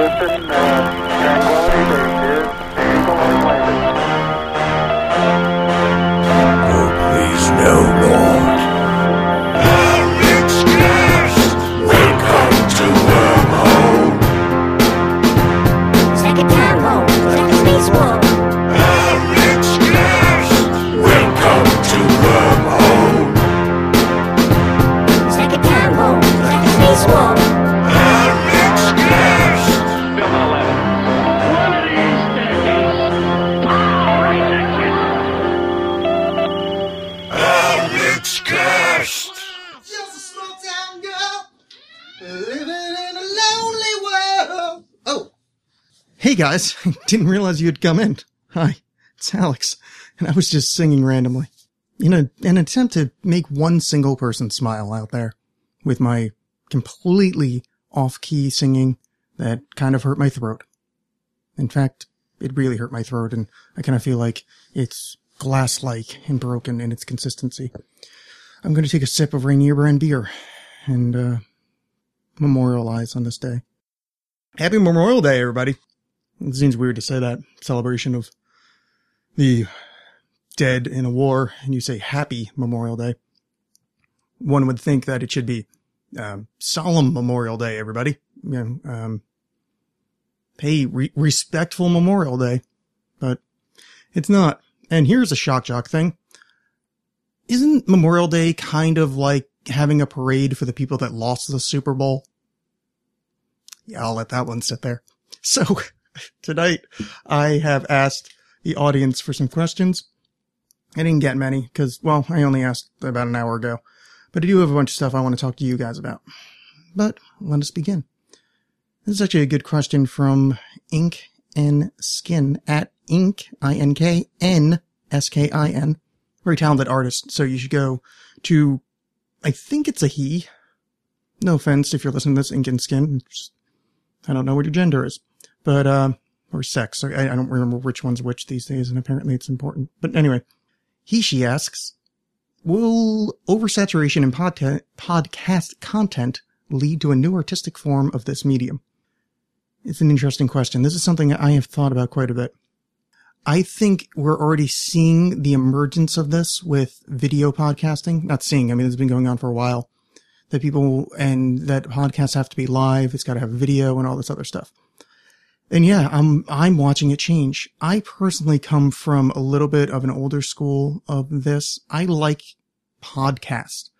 Listen, tranquility base here. The eagle has landed. Oh, please, no, Lord. Alexxcast! Welcome to Wormhole. It's like a time hole. It's like a space warp. Alexxcast! Welcome to Wormhole. It's like a time hole. It's like a space warp. Hey guys, I didn't realize you'd come in. Hi, it's Alex, and I was just singing randomly in an attempt to make one single person smile out there with my completely off-key singing that kind of hurt my throat. In fact, it really hurt my throat, and I kind of feel like it's glass-like and broken in its consistency. I'm going to take a sip of Rainier brand beer and memorialize on this day. Happy Memorial Day, everybody. It seems weird to say that. Celebration of the dead in a war, and you say Happy Memorial Day. One would think that it should be solemn Memorial Day, everybody. You know, hey, respectful Memorial Day. But it's not. And here's a shock jock thing. Isn't Memorial Day kind of like having a parade for the people that lost the Super Bowl? Yeah, I'll let that one sit there. So... tonight, I have asked the audience for some questions. I didn't get many because, well, I only asked about an hour ago. But I do have a bunch of stuff I want to talk to you guys about. But let us begin. This is actually a good question from Ink and Skin at Ink, I-N-K-N-S-K-I-N. Very talented artist, so you should go to, I think it's a he. No offense if you're listening to this, Ink and Skin. I don't know what your gender is. But, or sex. I don't remember which one's which these days, and apparently it's important. But anyway, she asks, will oversaturation in podcast content lead to a new artistic form of this medium? It's an interesting question. This is something I have thought about quite a bit. I think we're already seeing the emergence of this with video podcasting. Not seeing, I mean, it's been going on for a while. That people, and that podcasts have to be live. It's got to have video and all this other stuff. And yeah, I'm watching it change. I personally come from a little bit of an older school of this. I like podcasts.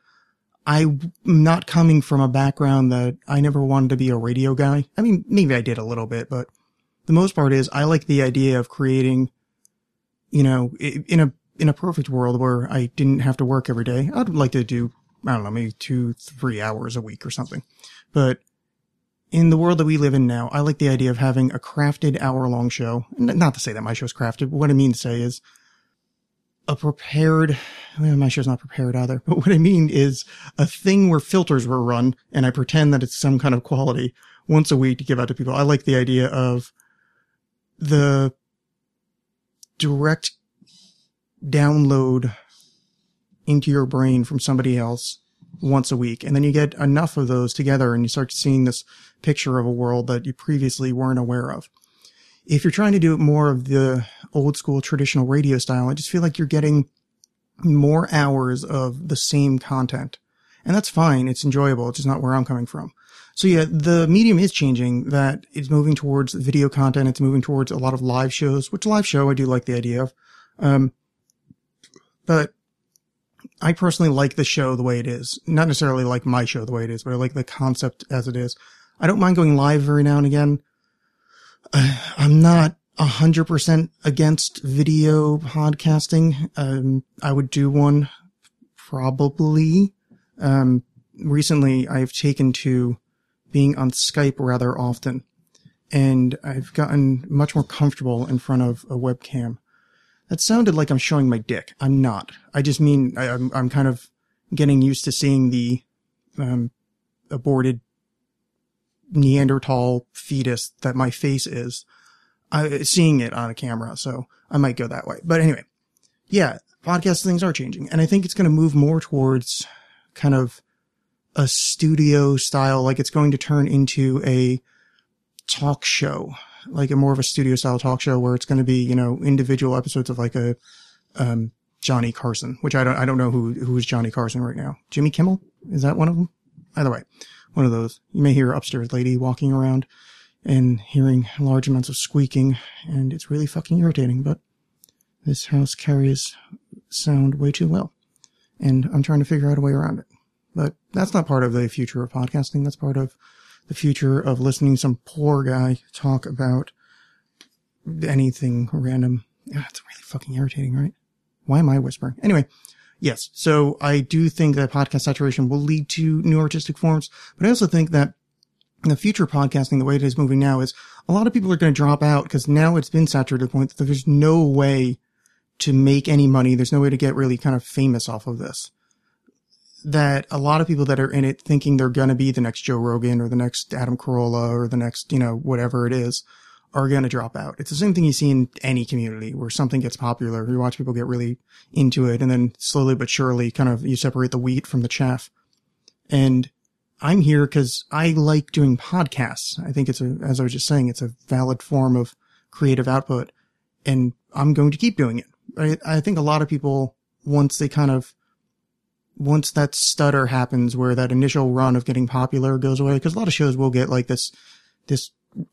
I'm not coming from a background that I never wanted to be a radio guy. I mean, maybe I did a little bit, but the most part is I like the idea of creating, you know, in a perfect world where I didn't have to work every day. I'd like to do, I don't know, maybe 2-3 hours a week or something, but in the world that we live in now, I like the idea of having a crafted hour-long show. Not to say that my show's crafted, but what I mean to say is a prepared... well, my show's not prepared either. But what I mean is a thing where filters were run, and I pretend that it's some kind of quality once a week to give out to people. I like the idea of the direct download into your brain from somebody else once a week, and then you get enough of those together and you start seeing this picture of a world that you previously weren't aware of. If you're trying to do it more of the old school traditional radio style, I just feel like you're getting more hours of the same content, and that's fine. It's enjoyable. It's just not where I'm coming from. So yeah, the medium is changing, that it's moving towards video content. It's moving towards a lot of live shows, which live show I do like the idea of. But I personally like the show the way it is. Not necessarily like my show the way it is, but I like the concept as it is. I don't mind going live every now and again. I'm not 100% against video podcasting. I would do one probably. Recently I've taken to being on Skype rather often, and I've gotten much more comfortable in front of a webcam. That sounded like I'm showing my dick. I'm not. I just mean I'm kind of getting used to seeing the aborted Neanderthal fetus that my face is. Seeing it on a camera, so I might go that way. But anyway, yeah, podcast things are changing, and I think it's going to move more towards kind of a studio style. Like it's going to turn into a talk show, like a more of a studio style talk show where it's going to be, you know, individual episodes of like a Johnny Carson, which I don't know who is Johnny Carson right now. Jimmy Kimmel? Is that one of them? Either way, one of those. You may hear an upstairs lady walking around and hearing large amounts of squeaking, and it's really fucking irritating, but this house carries sound way too well, and I'm trying to figure out a way around it. But that's not part of the future of podcasting. That's part of the future of listening to some poor guy talk about anything random. Ah, it's really fucking irritating, right? Why am I whispering? Anyway, yes. So I do think that podcast saturation will lead to new artistic forms, but I also think that the future of podcasting, the way it is moving now, is a lot of people are going to drop out because now it's been saturated to the point that there's no way to make any money. There's no way to get really kind of famous off of this. That a lot of people that are in it thinking they're going to be the next Joe Rogan or the next Adam Carolla or the next, you know, whatever it is, are going to drop out. It's the same thing you see in any community where something gets popular. You watch people get really into it, and then slowly but surely kind of you separate the wheat from the chaff. And I'm here because I like doing podcasts. I think it's as I was just saying, it's a valid form of creative output, and I'm going to keep doing it. I think a lot of people, once that stutter happens where that initial run of getting popular goes away, because a lot of shows will get like this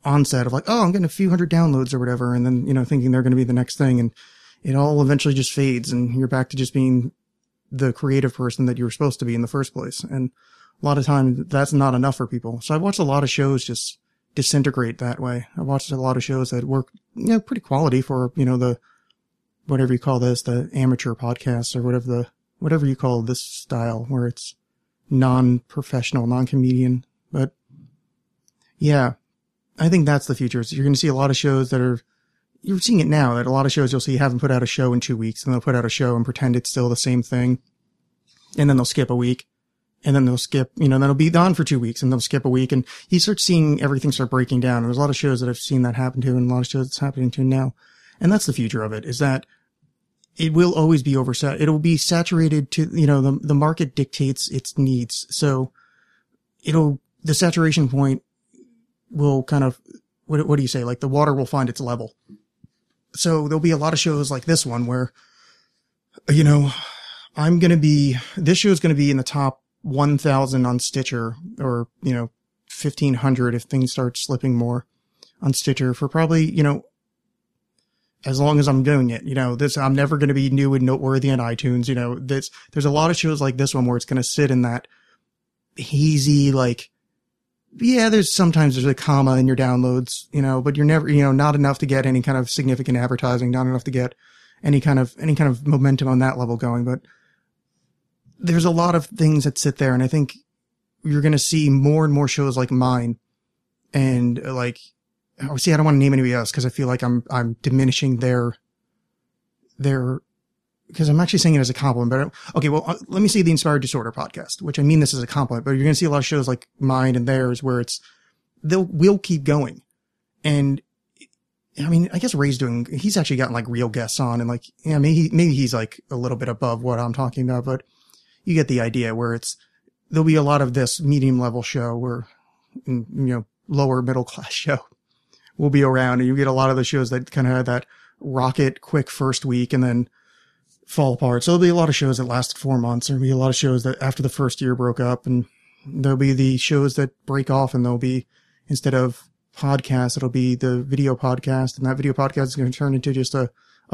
onset of like, oh, I'm getting a few hundred downloads or whatever. And then, you know, thinking they're going to be the next thing. And it all eventually just fades, and you're back to just being the creative person that you were supposed to be in the first place. And a lot of times that's not enough for people. So I've watched a lot of shows just disintegrate that way. I watched a lot of shows that were, you know, pretty quality for, you know, the, whatever you call this, the amateur podcasts or whatever you call this style where it's non-professional, non-comedian. But yeah, I think that's the future. So you're going to see a lot of shows you're seeing it now, that a lot of shows you'll see haven't put out a show in 2 weeks, and they'll put out a show and pretend it's still the same thing. And then they'll skip a week, and then they'll skip, you know, then it'll be on for 2 weeks, and they'll skip a week, and you start seeing everything start breaking down. And there's a lot of shows that I've seen that happen to, and a lot of shows that's happening to now. And that's the future of it, is that it will always be oversaturated. It'll be saturated to, you know, the market dictates its needs. So the saturation point will kind of, what do you say? Like the water will find its level. So there'll be a lot of shows like this one where, you know, this show is going to be in the top 1,000 on Stitcher, or, you know, 1,500 if things start slipping more on Stitcher for probably, you know, as long as I'm doing it. You know, I'm never going to be new and noteworthy on iTunes. You know, there's a lot of shows like this one where it's going to sit in that hazy, like, yeah, sometimes there's a comma in your downloads, you know, but you're never, you know, not enough to get any kind of significant advertising, not enough to get any kind of momentum on that level going. But there's a lot of things that sit there. And I think you're going to see more and more shows like mine, and like, oh, see, I don't want to name anybody else because I feel like I'm diminishing their, because I'm actually saying it as a compliment. But okay, well, let me see the Inspired Disorder podcast, which I mean this as a compliment, but you're going to see a lot of shows like mine and theirs where we'll keep going. And I mean, I guess Ray's he's actually gotten like real guests on, and like, yeah, maybe he's like a little bit above what I'm talking about, but you get the idea where there'll be a lot of this medium level show where, you know, lower middle class show will be around, and you get a lot of the shows that kind of had that rocket quick first week and then fall apart. So there'll be a lot of shows that lasted 4 months. There'll be a lot of shows that after the first year broke up, and there'll be the shows that break off, and there'll be, instead of podcasts, it'll be the video podcast, and that video podcast is going to turn into just a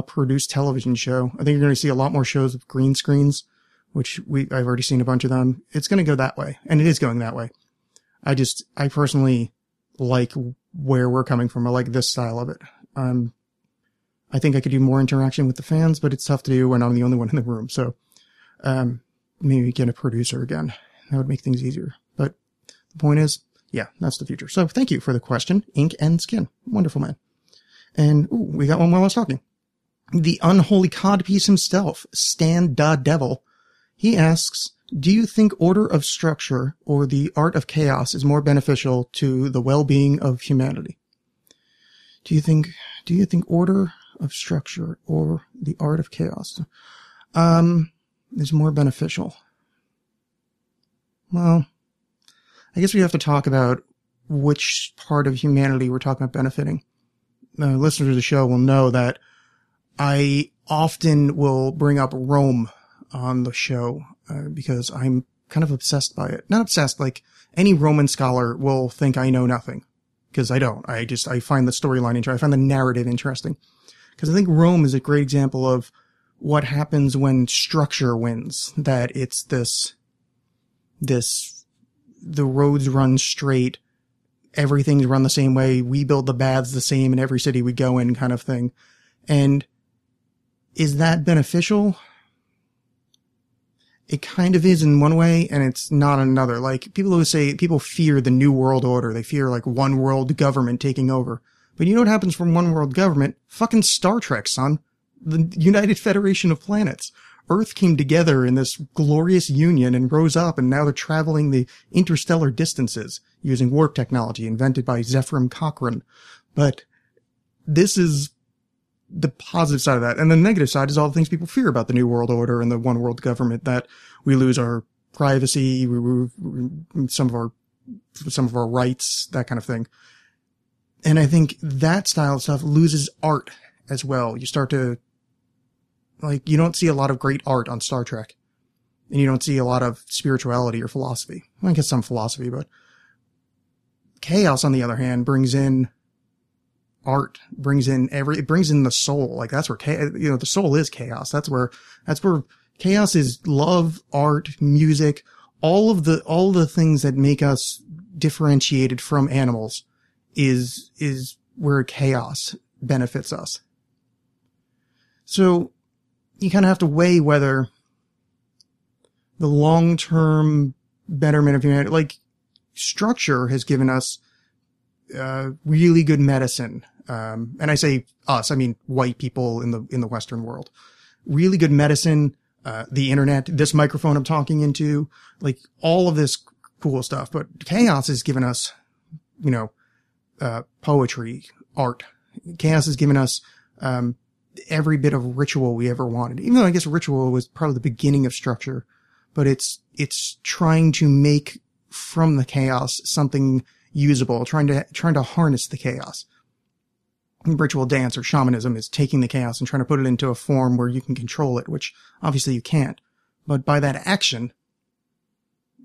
produced television show. I think you're going to see a lot more shows with green screens, which I've already seen a bunch of them. It's going to go that way, and it is going that way. I personally like where we're coming from. I like this style of it. I think I could do more interaction with the fans, but it's tough to do when I'm the only one in the room. So, maybe get a producer again. That would make things easier. But the point is, yeah, that's the future. So thank you for the question, Ink and Skin. Wonderful man. And ooh, we got one while I was talking. The unholy codpiece himself, Stan Da Devil. He asks, do you think order of structure or the art of chaos is more beneficial to the well-being of humanity? Do you think order of structure or the art of chaos is more beneficial? Well, I guess we have to talk about which part of humanity we're talking about benefiting. Listeners of the show will know that I often will bring up Rome on the show because I'm kind of obsessed by it. Not obsessed, like any Roman scholar will think I know nothing because I don't. I find the storyline interesting. I find the narrative interesting because I think Rome is a great example of what happens when structure wins, that it's this, the roads run straight, everything's run the same way, we build the baths the same in every city we go in kind of thing. And is that beneficial? It kind of is in one way, and it's not another. Like, people always say people fear the New World Order. They fear, like, one world government taking over. But you know what happens from one world government? Fucking Star Trek, son. The United Federation of Planets. Earth came together in this glorious union and rose up, and now they're traveling the interstellar distances using warp technology invented by Zefram Cochrane. But this is the positive side of that. And the negative side is all the things people fear about the New World Order and the one world government, that we lose our privacy, we some of our rights, that kind of thing. And I think that style of stuff loses art as well. You start to, like, you don't see a lot of great art on Star Trek, and you don't see a lot of spirituality or philosophy. Well, I guess some philosophy, but Chaos, on the other hand, brings in art, it brings in the soul. Like, that's where the soul is chaos. That's where chaos is love, art, music, all the things that make us differentiated from animals is where chaos benefits us. So you kind of have to weigh whether the long-term betterment of humanity, like, structure has given us really good medicine. And I say us, I mean white people in the Western world. Really good medicine, the internet, this microphone I'm talking into, like, all of this cool stuff. But chaos has given us, poetry, art. Chaos has given us every bit of ritual we ever wanted. Even though I guess ritual was probably the beginning of structure, but it's trying to make from the chaos something usable, trying to harness the chaos. Ritual dance or shamanism is taking the chaos and trying to put it into a form where you can control it, which obviously you can't. But by that action,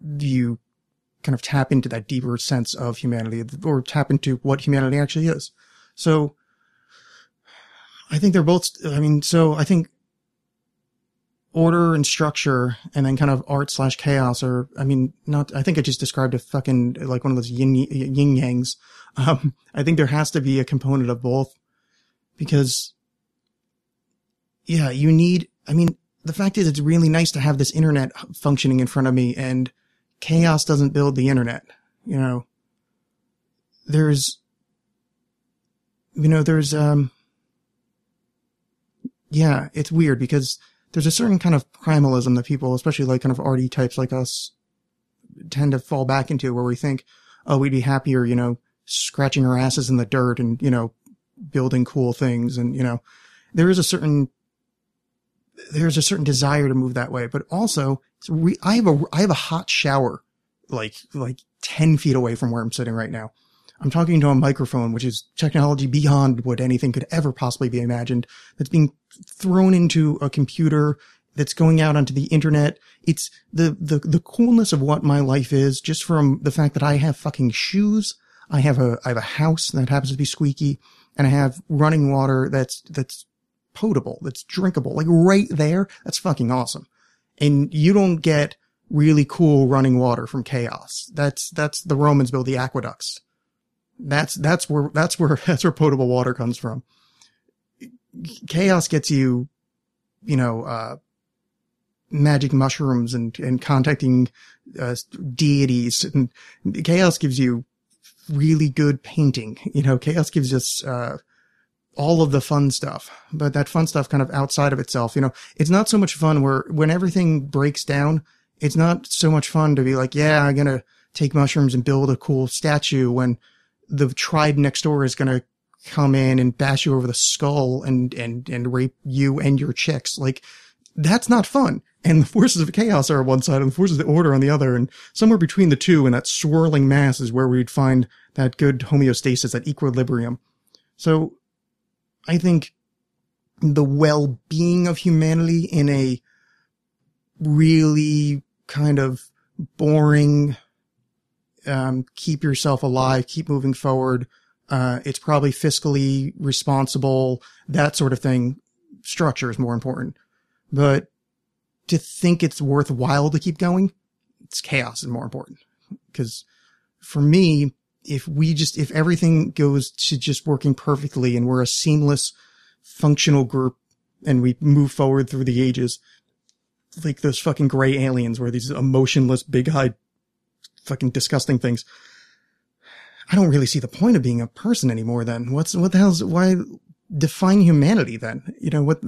you kind of tap into that deeper sense of humanity, or tap into what humanity actually is. So I think they're both, I think order and structure and then kind of art/chaos are, I think I just described a fucking, like, one of those yin yangs. I think there has to be a component of both because, yeah, you need, the fact is it's really nice to have this internet functioning in front of me, and chaos doesn't build the internet. Yeah, it's weird because there's a certain kind of primalism that people, especially like kind of arty types like us, tend to fall back into, where we think, oh, we'd be happier, scratching our asses in the dirt and, building cool things. And, there's a certain desire to move that way. But also, I have a hot shower, like 10 feet away from where I'm sitting right now. I'm talking to a microphone, which is technology beyond what anything could ever possibly be imagined, that's being thrown into a computer, that's going out onto the internet. It's the coolness of what my life is, just from the fact that I have fucking shoes, I have a house that happens to be squeaky, and I have running water that's potable, that's drinkable, like right there. That's fucking awesome. And you don't get really cool running water from chaos. That's the Romans build the aqueducts. That's where potable water comes from. Chaos gets you, magic mushrooms and contacting, deities, and chaos gives you really good painting. Chaos gives us, all of the fun stuff, but that fun stuff kind of outside of itself. It's not so much fun when everything breaks down, it's not so much fun to be like, yeah, I'm going to take mushrooms and build a cool statue when the tribe next door is going to come in and bash you over the skull and rape you and your chicks. Like, that's not fun. And the forces of chaos are on one side and the forces of the order on the other. And somewhere between the two in that swirling mass is where we'd find that good homeostasis, that equilibrium. So I think the well-being of humanity in a really kind of boring, keep yourself alive, keep moving forward. It's probably fiscally responsible. That sort of thing. Structure is more important, but to think it's worthwhile to keep going, it's chaos is more important. Because for me, if everything goes to just working perfectly and we're a seamless functional group and we move forward through the ages, like those fucking gray aliens where these emotionless, big-eyed, fucking disgusting things, I don't really see the point of being a person anymore then. What the hell's, why define humanity then? You know, like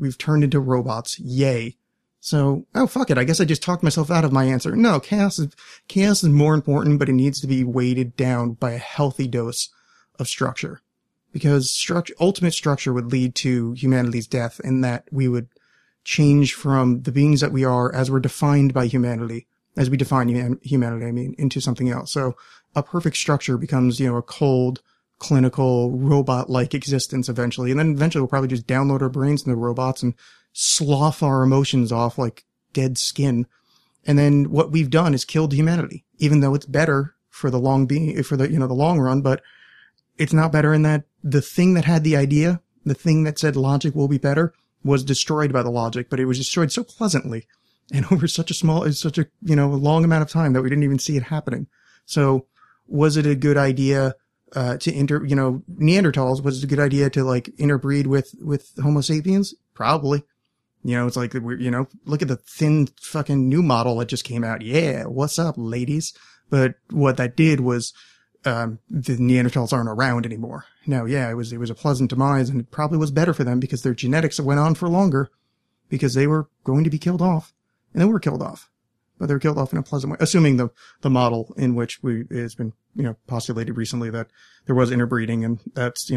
we've turned into robots. Yay. So, oh, fuck it. I guess I just talked myself out of my answer. No, chaos is more important, but it needs to be weighted down by a healthy dose of structure. Because ultimate structure would lead to humanity's death, in that we would change from the beings that we are as we're defined by humanity, as we define humanity, I mean, into something else. So a perfect structure becomes, you know, a cold, clinical, robot-like existence eventually. And then eventually we'll probably just download our brains into robots and slough our emotions off like dead skin. And then what we've done is killed humanity, even though it's better for the the long run, but it's not better in that the thing that had the idea, the thing that said logic will be better, was destroyed by the logic, but it was destroyed so pleasantly and over such a long amount of time that we didn't even see it happening. So was it a good idea Neanderthals, was it a good idea to like interbreed with Homo sapiens? Probably. You know, it's like, look at the thin fucking new model that just came out. Yeah. What's up, ladies? But what that did was, the Neanderthals aren't around anymore. Now, yeah, it was a pleasant demise, and it probably was better for them because their genetics went on for longer because they were going to be killed off, and they were killed off. But they're killed off in a pleasant way, assuming the model in which it's been, postulated recently that there was interbreeding, and that's,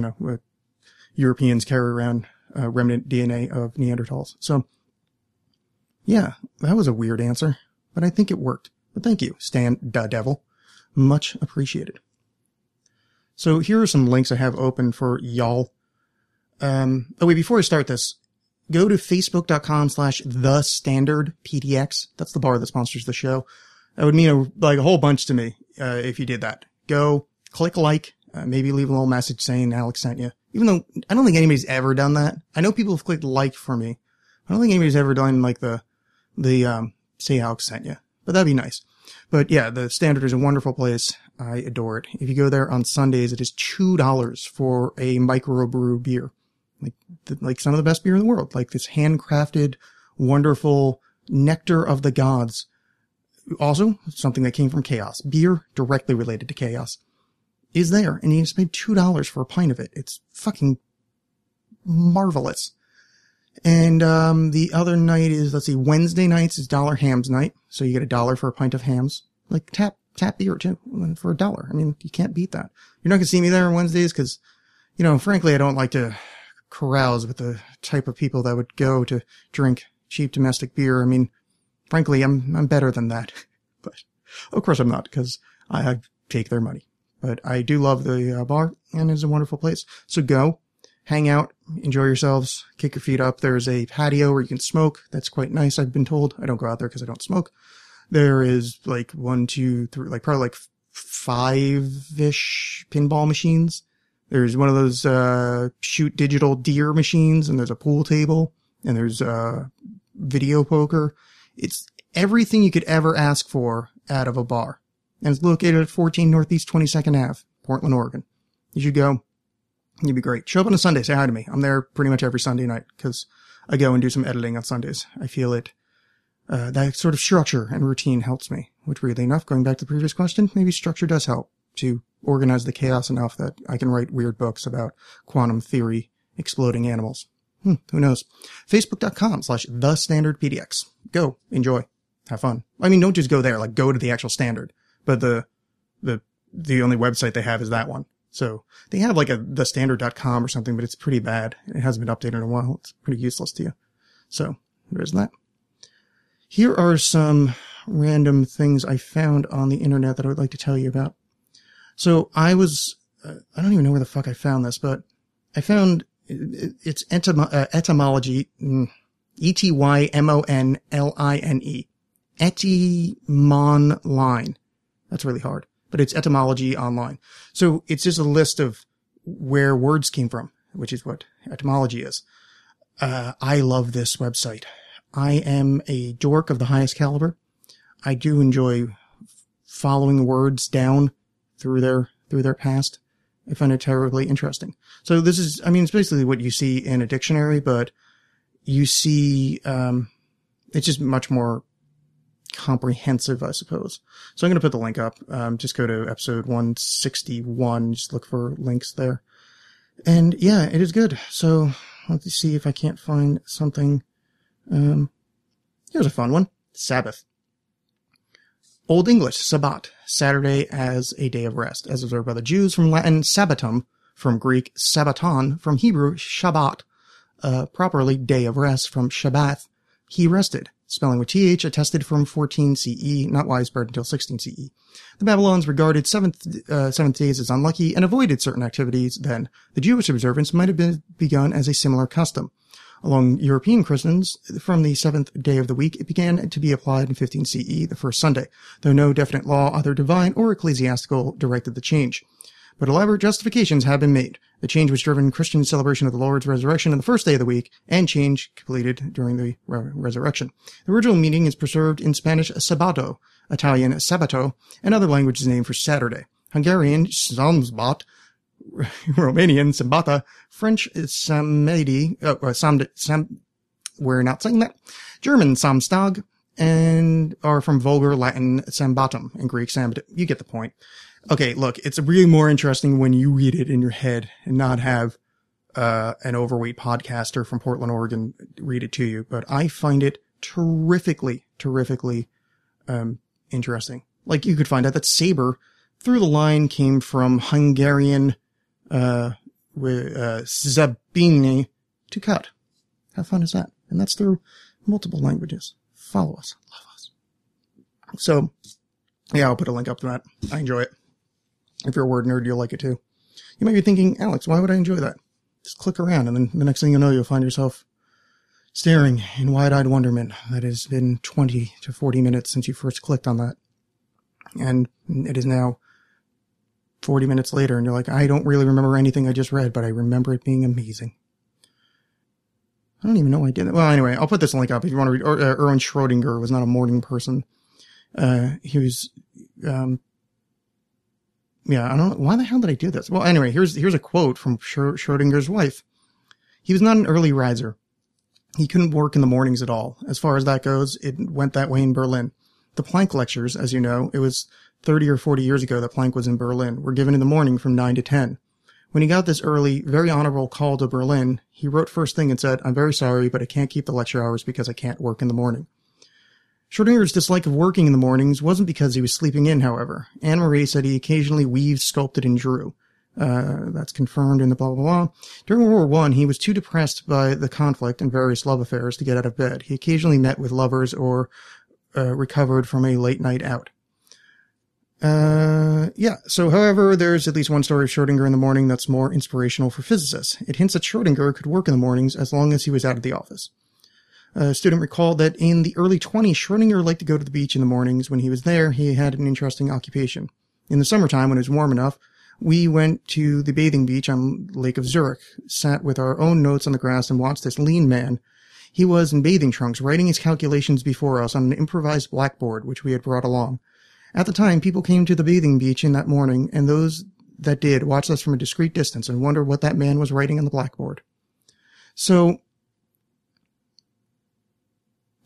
Europeans carry around remnant DNA of Neanderthals. So yeah, that was a weird answer, but I think it worked. But thank you, Stan Da Devil. Much appreciated. So here are some links I have open for y'all. Oh wait, before I start this, go to facebook.com/TheStandardPDX. That's the bar that sponsors the show. That would mean a whole bunch to me if you did that. Go, click like, maybe leave a little message saying Alex sent you. Even though I don't think anybody's ever done that. I know people have clicked like for me. I don't think anybody's ever done like the say Alex sent you. But that'd be nice. But yeah, the Standard is a wonderful place. I adore it. If you go there on Sundays, it is $2 for a microbrew beer. Like some of the best beer in the world, like this handcrafted, wonderful nectar of the gods. Also, something that came from chaos. Beer directly related to chaos is there, and you just paid $2 for a pint of it. It's fucking marvelous. And the other night is, Wednesday nights is Dollar Hams night, so you get $1 for a pint of hams. Like tap beer too for $1. I mean, you can't beat that. You're not gonna see me there on Wednesdays because, frankly, I don't like to carouse with the type of people that would go to drink cheap domestic beer. I mean, frankly, I'm better than that, but of course I'm not, because I take their money. But I do love the bar, and it's a wonderful place. So go, hang out, enjoy yourselves, kick your feet up. There's a patio where you can smoke. That's quite nice, I've been told. I don't go out there because I don't smoke. There is like 1, 2, 3, probably 5-ish pinball machines. There's one of those shoot digital deer machines, and there's a pool table, and there's video poker. It's everything you could ever ask for out of a bar. And it's located at 14 Northeast 22nd Ave, Portland, Oregon. You should go. You'd be great. Show up on a Sunday. Say hi to me. I'm there pretty much every Sunday night because I go and do some editing on Sundays. I feel it. That sort of structure and routine helps me, which, weirdly enough, going back to the previous question, maybe structure does help to organize the chaos enough that I can write weird books about quantum theory, exploding animals. Who knows? Facebook.com/TheStandardPDX. Go. Enjoy. Have fun. I mean, don't just go there, go to the actual Standard. But the only website they have is that one. So they have thestandard.com or something, but it's pretty bad. It hasn't been updated in a while. It's pretty useless to you. So There is that. Here are some random things I found on the internet that I would like to tell you about. So I was, I don't even know where the fuck I found this, but I found it's etymology, E-T-Y-M-O-N-L-I-N-E, etymonline. That's really hard, but it's etymology online. So it's just a list of where words came from, which is what etymology is. I love this website. I am a dork of the highest caliber. I do enjoy following words down through their past. I find it terribly interesting. So this is, I mean, it's basically what you see in a dictionary, but you see, it's just much more comprehensive, I suppose. So I'm going to put the link up. Just go to episode 161. Just look for links there. And yeah, it is good. So let's see if I can't find something. Here's a fun one. Sabbath. Old English, Sabbat, Saturday as a day of rest, as observed by the Jews, from Latin sabbatum, from Greek sabbaton, from Hebrew Shabbat, properly day of rest, from Shabbat, he rested, spelling with TH, attested from 14 CE, not widespread until 16 CE. The Babylons regarded seventh days as unlucky and avoided certain activities then. The Jewish observance might have been begun as a similar custom. Along European Christians, from the seventh day of the week, it began to be applied in 15 CE, the first Sunday, though no definite law, either divine or ecclesiastical, directed the change. But elaborate justifications have been made. The change was driven Christian celebration of the Lord's resurrection on the first day of the week, and change completed during the resurrection. The original meaning is preserved in Spanish Sabato, Italian Sabato, and other languages named for Saturday. Hungarian Szombat, Romanian Sambata, French Samedi, we're not saying that, German Samstag, and are from vulgar Latin Sambatum and Greek Sambat. You get the point. Okay, look, it's really more interesting when you read it in your head and not have an overweight podcaster from Portland, Oregon read it to you, but I find it terrifically interesting. Like, you could find out that saber through the line came from Hungarian Zabini, to cut. How fun is that? And that's through multiple languages. Follow us. Love us. So, yeah, I'll put a link up to that. I enjoy it. If you're a word nerd, you'll like it too. You might be thinking, Alex, why would I enjoy that? Just click around, and then the next thing you know, you'll find yourself staring in wide-eyed wonderment. That has been 20 to 40 minutes since you first clicked on that. And it is now 40 minutes later, and you're like, I don't really remember anything I just read, but I remember it being amazing. I don't even know why I did it. Well, anyway, I'll put this link up if you want to read. Erwin Schrodinger was not a morning person. He was, yeah, I don't know. Why the hell did I do this? Well, anyway, here's a quote from Schrodinger's wife. He was not an early riser. He couldn't work in the mornings at all. As far as that goes, it went that way in Berlin. The Planck lectures, as you know, it was 30 or 40 years ago that Planck was in Berlin, were given in the morning from 9 to 10. When he got this early, very honorable call to Berlin, he wrote first thing and said, I'm very sorry, but I can't keep the lecture hours because I can't work in the morning. Schrodinger's dislike of working in the mornings wasn't because he was sleeping in, however. Anne-Marie said he occasionally weaved, sculpted, and drew. That's confirmed in the blah, blah, blah. During World War I, he was too depressed by the conflict and various love affairs to get out of bed. He occasionally met with lovers or recovered from a late night out. Yeah. So, however, there's at least one story of Schrodinger in the morning that's more inspirational for physicists. It hints that Schrodinger could work in the mornings as long as he was out of the office. A student recalled that in the early 20s, Schrodinger liked to go to the beach in the mornings. When he was there, he had an interesting occupation. In the summertime, when it was warm enough, we went to the bathing beach on Lake of Zurich, sat with our own notes on the grass, and watched this lean man. He was in bathing trunks, writing his calculations before us on an improvised blackboard, which we had brought along. At the time, people came to the bathing beach in that morning, and those that did watched us from a discreet distance and wondered what that man was writing on the blackboard. So,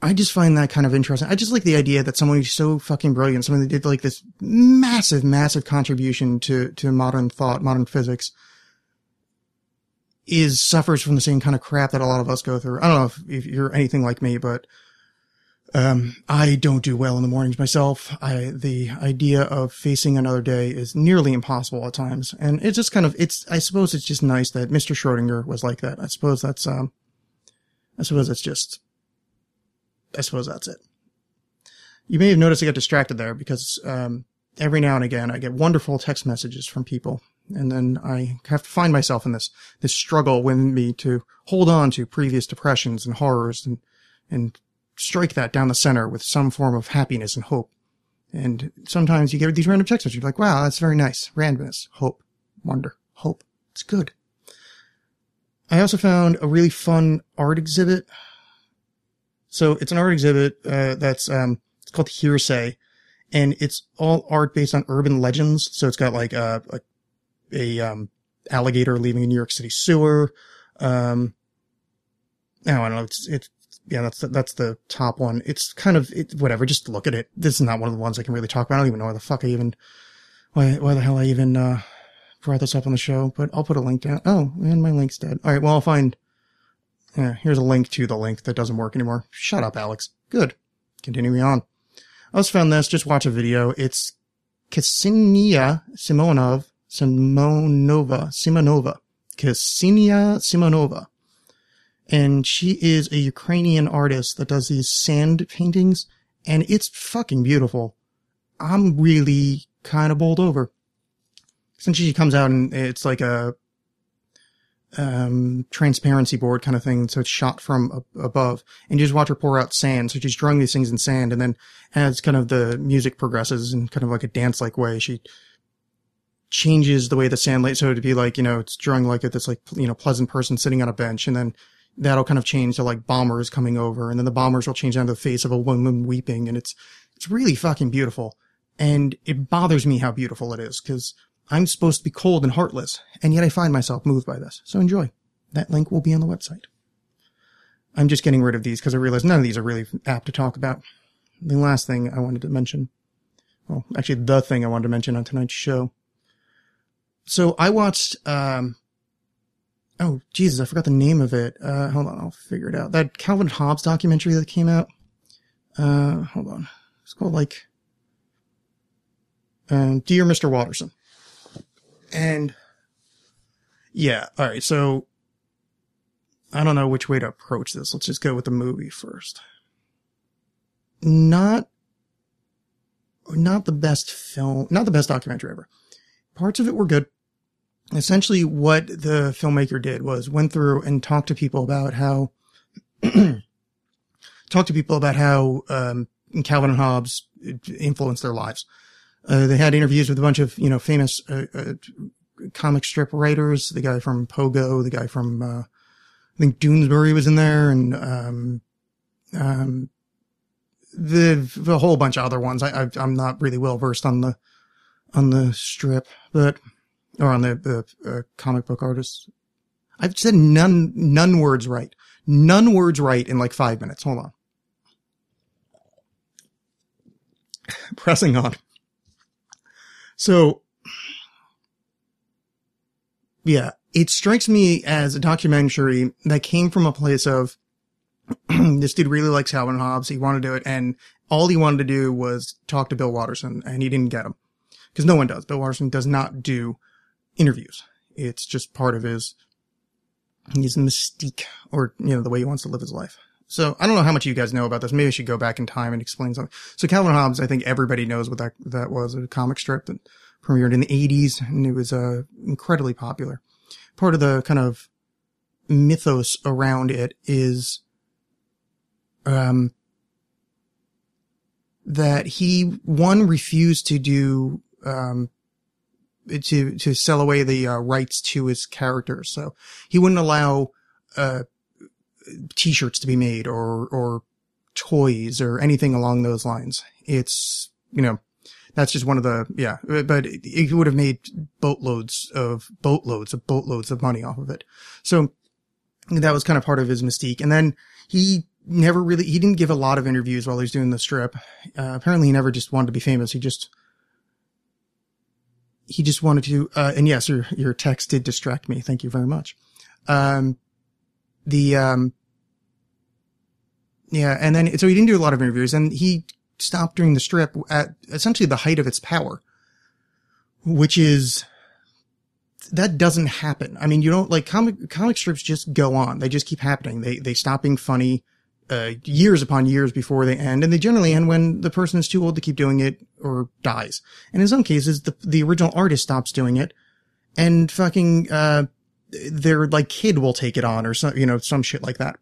I just find that kind of interesting. I just like the idea that someone who's so fucking brilliant, someone that did like this massive, massive contribution to modern thought, modern physics, suffers from the same kind of crap that a lot of us go through. I don't know if you're anything like me, but I don't do well in the mornings myself. The idea of facing another day is nearly impossible at times. And it's just kind of, I suppose it's just nice that Mr. Schrodinger was like that. I suppose that's just I suppose that's it. You may have noticed I got distracted there because every now and again I get wonderful text messages from people, and then I have to find myself in this struggle within me to hold on to previous depressions and horrors and strike that down the center with some form of happiness and hope. And sometimes you get these random text messages. You're like, wow, that's very nice. Randomness, hope, wonder, hope. It's good. I also found a really fun art exhibit. So it's an art exhibit that's it's called Hearsay, and it's all art based on urban legends. So it's got like a alligator leaving a New York City sewer. I don't know. It's yeah, that's the top one. It's kind of whatever. Just look at it. This is not one of the ones I can really talk about. I don't even know why the hell I even brought this up on the show, but I'll put a link down. Oh, and my link's dead. All right, well, I'll find... Yeah, here's a link to the link that doesn't work anymore. Shut up, Alex. Good. Continuing on. I also found this. Just watch a video. It's Ksenia Simonova. Ksenia Simonova. And she is a Ukrainian artist that does these sand paintings, and it's fucking beautiful. I'm really kind of bowled over. Since she comes out and it's like a transparency board kind of thing, so it's shot from above, and you just watch her pour out sand. So she's drawing these things in sand, and then as kind of the music progresses in kind of like a dance-like way, she changes the way the sand lays. So it'd be like, you know, it's drawing like this, like, you know, pleasant person sitting on a bench, and then that'll kind of change to like bombers coming over, and then the bombers will change down to the face of a woman weeping, and it's really fucking beautiful. And it bothers me how beautiful it is, because I'm supposed to be cold and heartless, and yet I find myself moved by this. So enjoy. That link will be on the website. I'm just getting rid of these because I realize none of these are really apt to talk about. The last thing I wanted to mention, well, actually the thing I wanted to mention on tonight's show. So I watched, oh, Jesus, I forgot the name of it. Hold on, I'll figure it out. That Calvin and Hobbes documentary that came out. Hold on. It's called, like, Dear Mr. Watterson. And yeah, all right. So I don't know which way to approach this. Let's just go with the movie first. Not the best film, not the best documentary ever. Parts of it were good. Essentially what the filmmaker did was went through and talked to people about how, Calvin and Hobbes influenced their lives. They had interviews with a bunch of, you know, famous comic strip writers. The guy from Pogo, the guy from I think Doonesbury was in there, and the whole bunch of other ones. I'm not really well versed on the strip, but or on the comic book artists. I've said none words right in like 5 minutes. Hold on. Pressing on. So, yeah, it strikes me as a documentary that came from a place of, this dude really likes Calvin and Hobbes, he wanted to do it, and all he wanted to do was talk to Bill Watterson, and he didn't get him. Because no one does. Bill Watterson does not do interviews. It's just part of his mystique, or, you know, the way he wants to live his life. So, I don't know how much you guys know about this. Maybe I should go back in time and explain something. So, Calvin and Hobbes, I think everybody knows what that was. A comic strip that premiered in the 80s, and it was incredibly popular. Part of the kind of mythos around it is that he, one, refused to do to sell away the rights to his characters. So, he wouldn't allow t-shirts to be made or toys or anything along those lines. It's, you know, that's just one of the, yeah, but he would have made boatloads of money off of it. So that was kind of part of his mystique. And then he didn't give a lot of interviews while he was doing the strip. Apparently he never just wanted to be famous. He just wanted to, and yes, your text did distract me. Thank you very much. And then, so he didn't do a lot of interviews, and he stopped doing the strip at essentially the height of its power, which is, that doesn't happen. I mean, you don't, like, comic strips just go on. They just keep happening. They stop being funny. years upon years before they end, and they generally end when the person is too old to keep doing it or dies. And in some cases, the original artist stops doing it, and fucking their like kid will take it on or some, you know, some shit like that.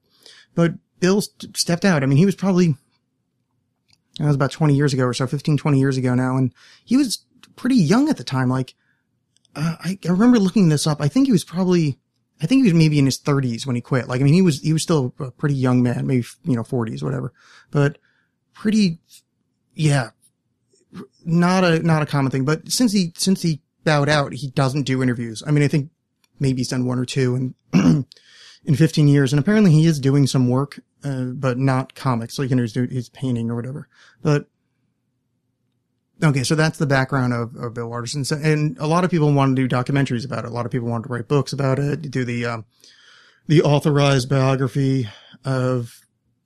But Bill stepped out. I mean, he was probably, that was about 20 years ago or so, 15, 20 years ago now, and he was pretty young at the time. Like, I remember looking this up. I think he was maybe in his 30s when he quit. Like, I mean, he was still a pretty young man, maybe, you know, 40s, whatever, but pretty, yeah, not a common thing. But since he bowed out, he doesn't do interviews. I mean, I think maybe he's done one or two in 15 years. And apparently he is doing some work, but not comics. Like, you know, he's doing his painting or whatever, but okay. So that's the background of Bill Watterson. So, and a lot of people want to do documentaries about it. A lot of people want to write books about it, do the authorized biography of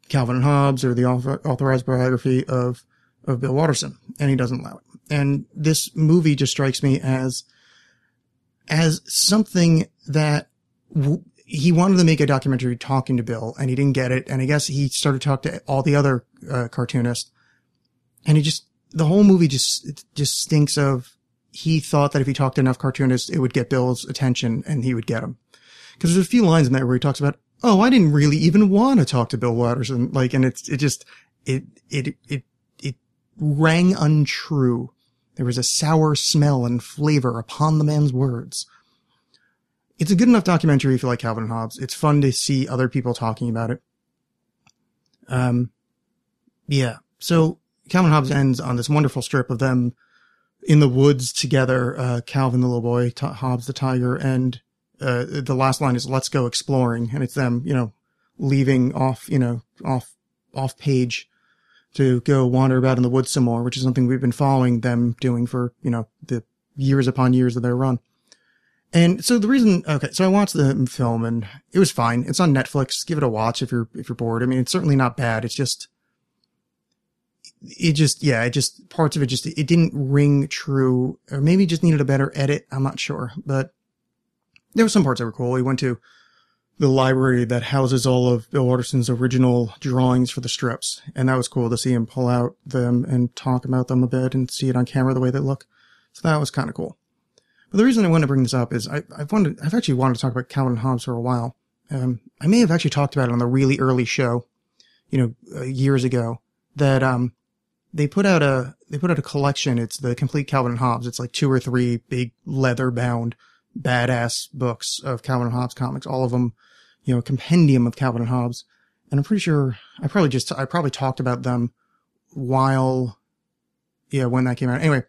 Calvin and Hobbes or the authorized biography of Bill Watterson. And he doesn't allow it. And this movie just strikes me as something that he wanted to make a documentary talking to Bill, and he didn't get it. And I guess he started talking to all the other cartoonists, and the whole movie just stinks of, he thought that if he talked to enough cartoonists, it would get Bill's attention and he would get him. Cause there's a few lines in there where he talks about, oh, I didn't really even want to talk to Bill Watterson. Like, and it rang untrue. There was a sour smell and flavor upon the man's words. It's a good enough documentary if you like Calvin and Hobbes. It's fun to see other people talking about it. Yeah. So, Calvin Hobbes ends on this wonderful strip of them in the woods together, Calvin the little boy, Hobbes the tiger, and the last line is, let's go exploring. And it's them, you know, leaving off, you know, off page to go wander about in the woods some more, which is something we've been following them doing for, you know, the years upon years of their run. And so so I watched the film and it was fine. It's on Netflix. Give it a watch if you're bored. I mean, it's certainly not bad. It's just, parts of it just, it didn't ring true, or maybe just needed a better edit. I'm not sure, but there were some parts that were cool. We went to the library that houses all of Bill Watterson's original drawings for the strips. And that was cool to see him pull out them and talk about them a bit and see it on camera, the way they look. So that was kind of cool. But the reason I want to bring this up is I've actually wanted to talk about Calvin and Hobbes for a while. I may have actually talked about it on the really early show, you know, years ago, that, they put out a collection. It's the complete Calvin and Hobbes. It's like 2 or 3 big leather bound badass books of Calvin and Hobbes comics. All of them, you know, a compendium of Calvin and Hobbes. And I'm pretty sure I probably talked about them when that came out. Anyway,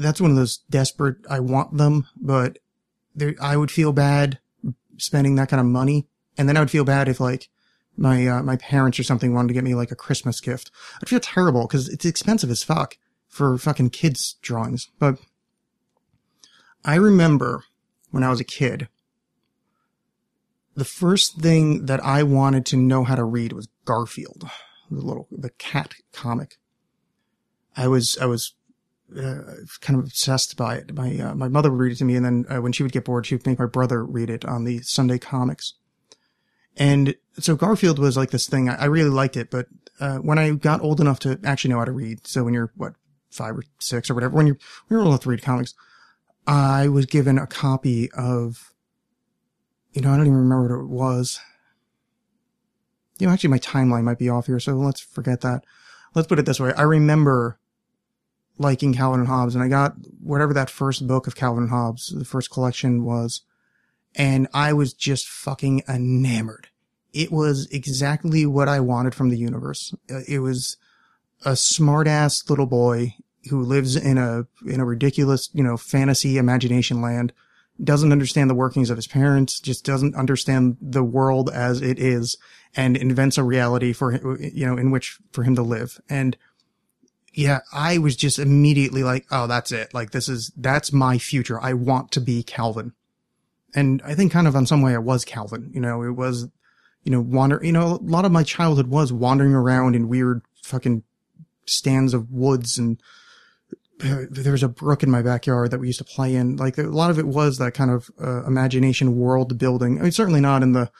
that's one of those desperate, I want them, but I would feel bad spending that kind of money. And then I would feel bad if like, my parents or something wanted to get me like a Christmas gift. I'd feel terrible because it's expensive as fuck for fucking kids' drawings. But I remember when I was a kid, the first thing that I wanted to know how to read was Garfield, the cat comic. I was kind of obsessed by it. My mother would read it to me, and then when she would get bored, she would make my brother read it on the Sunday comics. And so Garfield was like this thing. I really liked it, but when I got old enough to actually know how to read, so when you're, 5 or 6 or whatever, when you're old enough to read comics, I was given a copy of, you know, I don't even remember what it was. You know, actually my timeline might be off here, so let's forget that. Let's put it this way. I remember liking Calvin and Hobbes, and I got whatever that first book of Calvin and Hobbes, the first collection was, and I was just fucking enamored. It was exactly what I wanted from the universe. It was a smart-ass little boy who lives in a ridiculous, you know, fantasy imagination land, doesn't understand the workings of his parents, just doesn't understand the world as it is, and invents a reality for him, you know, in which for him to live. And yeah, I was just immediately like, oh, that's it. Like, that's my future. I want to be Calvin. And I think kind of in some way I was Calvin, you know, it was, you know, a lot of my childhood was wandering around in weird fucking stands of woods, and there was a brook in my backyard that we used to play in. Like, a lot of it was that kind of imagination world building. I mean, certainly not in the,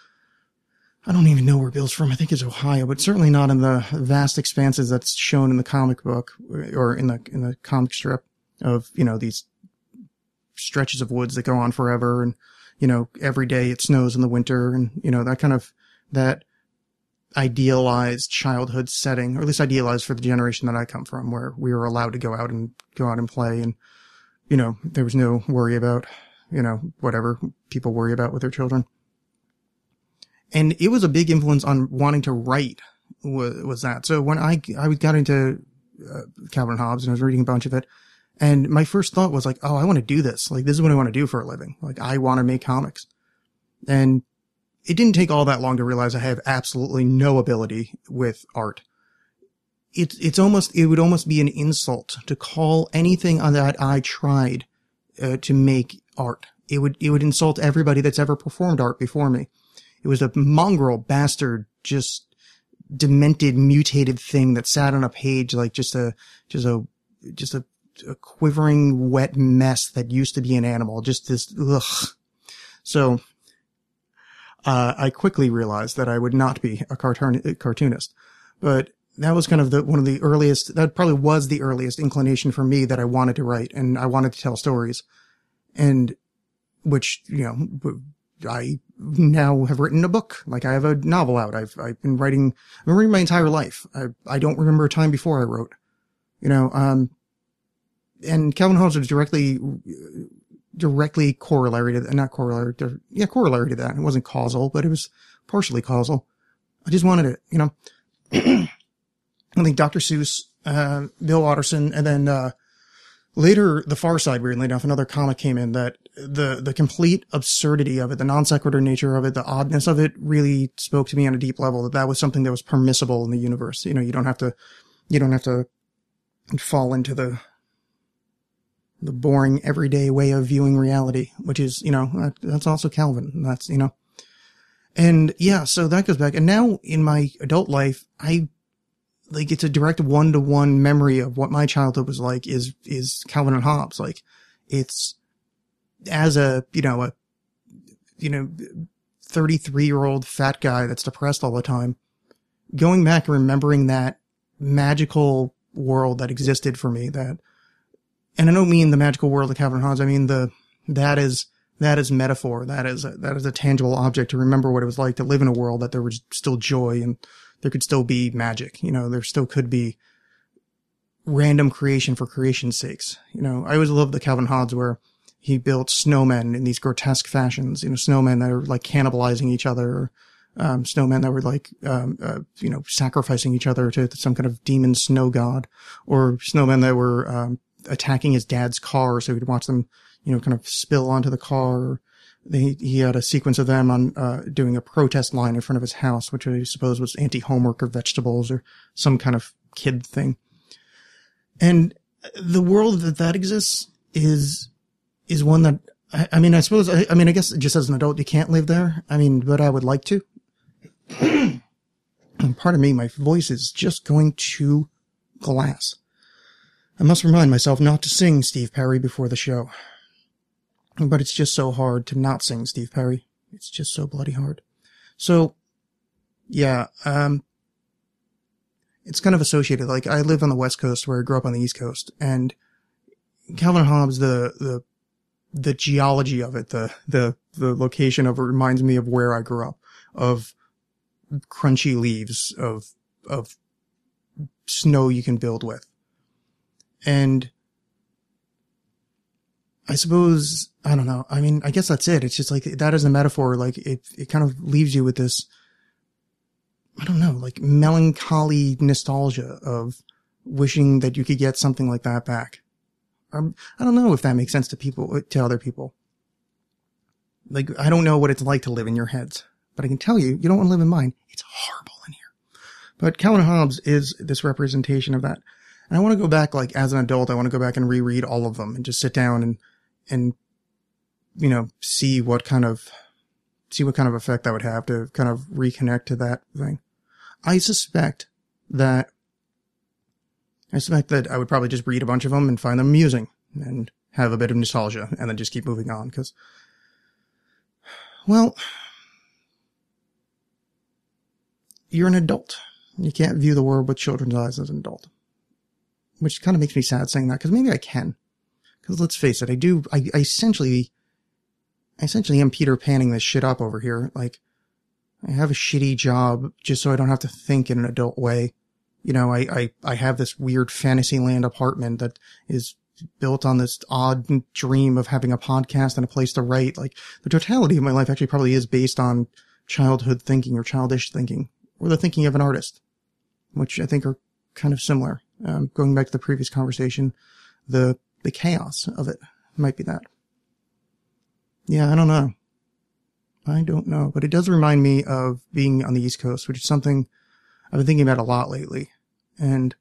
I don't even know where Bill's from. I think it's Ohio, but certainly not in the vast expanses that's shown in the comic book or in the comic strip of, you know, these stretches of woods that go on forever. And, you know, every day it snows in the winter and, you know, that kind of, that idealized childhood setting, or at least idealized for the generation that I come from, where we were allowed to go out and play. And, you know, there was no worry about, you know, whatever people worry about with their children. And it was a big influence on wanting to write, was that. So when I got into Calvin and Hobbes, and I was reading a bunch of it, and my first thought was like, oh, I want to do this. Like, this is what I want to do for a living. Like, I want to make comics. And it didn't take all that long to realize I have absolutely no ability with art. It would almost be an insult to call anything that I tried to make art. It would insult everybody that's ever performed art before me. It was a mongrel bastard, just demented, mutated thing that sat on a page like just a quivering wet mess that used to be an animal. Just this, ugh. So, I quickly realized that I would not be a cartoonist, but that was kind of that probably was the earliest inclination for me that I wanted to write and I wanted to tell stories, and which, you know, I now have written a book. Like, I have a novel out. I've been reading my entire life. I don't remember a time before I wrote, you know, and Calvin Hobbes was directly corollary to that. It wasn't causal, but it was partially causal. I just wanted it, you know. I think Dr. Seuss, Bill Watterson, and then, later, The Far Side, weirdly enough, another comic came in that the complete absurdity of it, the non sequitur nature of it, the oddness of it really spoke to me on a deep level, that was something that was permissible in the universe. You know, you don't have to fall into the boring everyday way of viewing reality, which is, you know, that's also Calvin. That's, you know, and yeah, so that goes back. And now in my adult life, like, it's a direct one-to-one memory of what my childhood was like is Calvin and Hobbes. Like, it's as a 33-year-old fat guy that's depressed all the time, going back and remembering that magical world that existed for me, that, and I don't mean the magical world of Calvin and Hobbes. I mean that is metaphor. That is a tangible object to remember what it was like to live in a world that there was still joy and there could still be magic, you know, there still could be random creation for creation's sakes. You know, I always loved the Calvin Hobbes where he built snowmen in these grotesque fashions, you know, snowmen that are like cannibalizing each other, or, snowmen that were like, sacrificing each other to some kind of demon snow god, or snowmen that were, attacking his dad's car so he'd watch them, you know, kind of spill onto the car. He had a sequence of them on doing a protest line in front of his house, which I suppose was anti-homework or vegetables or some kind of kid thing. And the world that exists is one that, I guess just as an adult, you can't live there. I mean, but I would like to. Pardon me, my voice is just going to glass. I must remind myself not to sing Steve Perry before the show. But it's just so hard to not sing Steve Perry. It's just so bloody hard. So, yeah, it's kind of associated. Like, I live on the West Coast where I grew up on the East Coast, and Calvin and Hobbes, the geology of it, the location of it reminds me of where I grew up, of crunchy leaves, of snow you can build with. And I suppose, I don't know. I mean, I guess that's it. It's just like, that is a metaphor. Like, it kind of leaves you with this, I don't know, like melancholy nostalgia of wishing that you could get something like that back. I don't know if that makes sense to other people. Like, I don't know what it's like to live in your heads, but I can tell you, you don't want to live in mine. It's horrible in here. But Calvin and Hobbes is this representation of that. And I want to go back, like, as an adult, I want to go back and reread all of them and just sit down and, you know, see what kind of effect that would have to kind of reconnect to that thing. I suspect that I would probably just read a bunch of them and find them amusing and have a bit of nostalgia and then just keep moving on. Cause, well, you're an adult. You can't view the world with children's eyes as an adult, which kind of makes me sad saying that, because maybe I can. Because let's face it, I essentially am Peter Panning this shit up over here. Like, I have a shitty job just so I don't have to think in an adult way. You know, I have this weird Fantasyland apartment that is built on this odd dream of having a podcast and a place to write. Like, the totality of my life actually probably is based on childhood thinking or childish thinking, or the thinking of an artist, which I think are kind of similar. Going back to the previous conversation, the chaos of it might be that. Yeah, I don't know, but it does remind me of being on the East Coast, which is something I've been thinking about a lot lately. And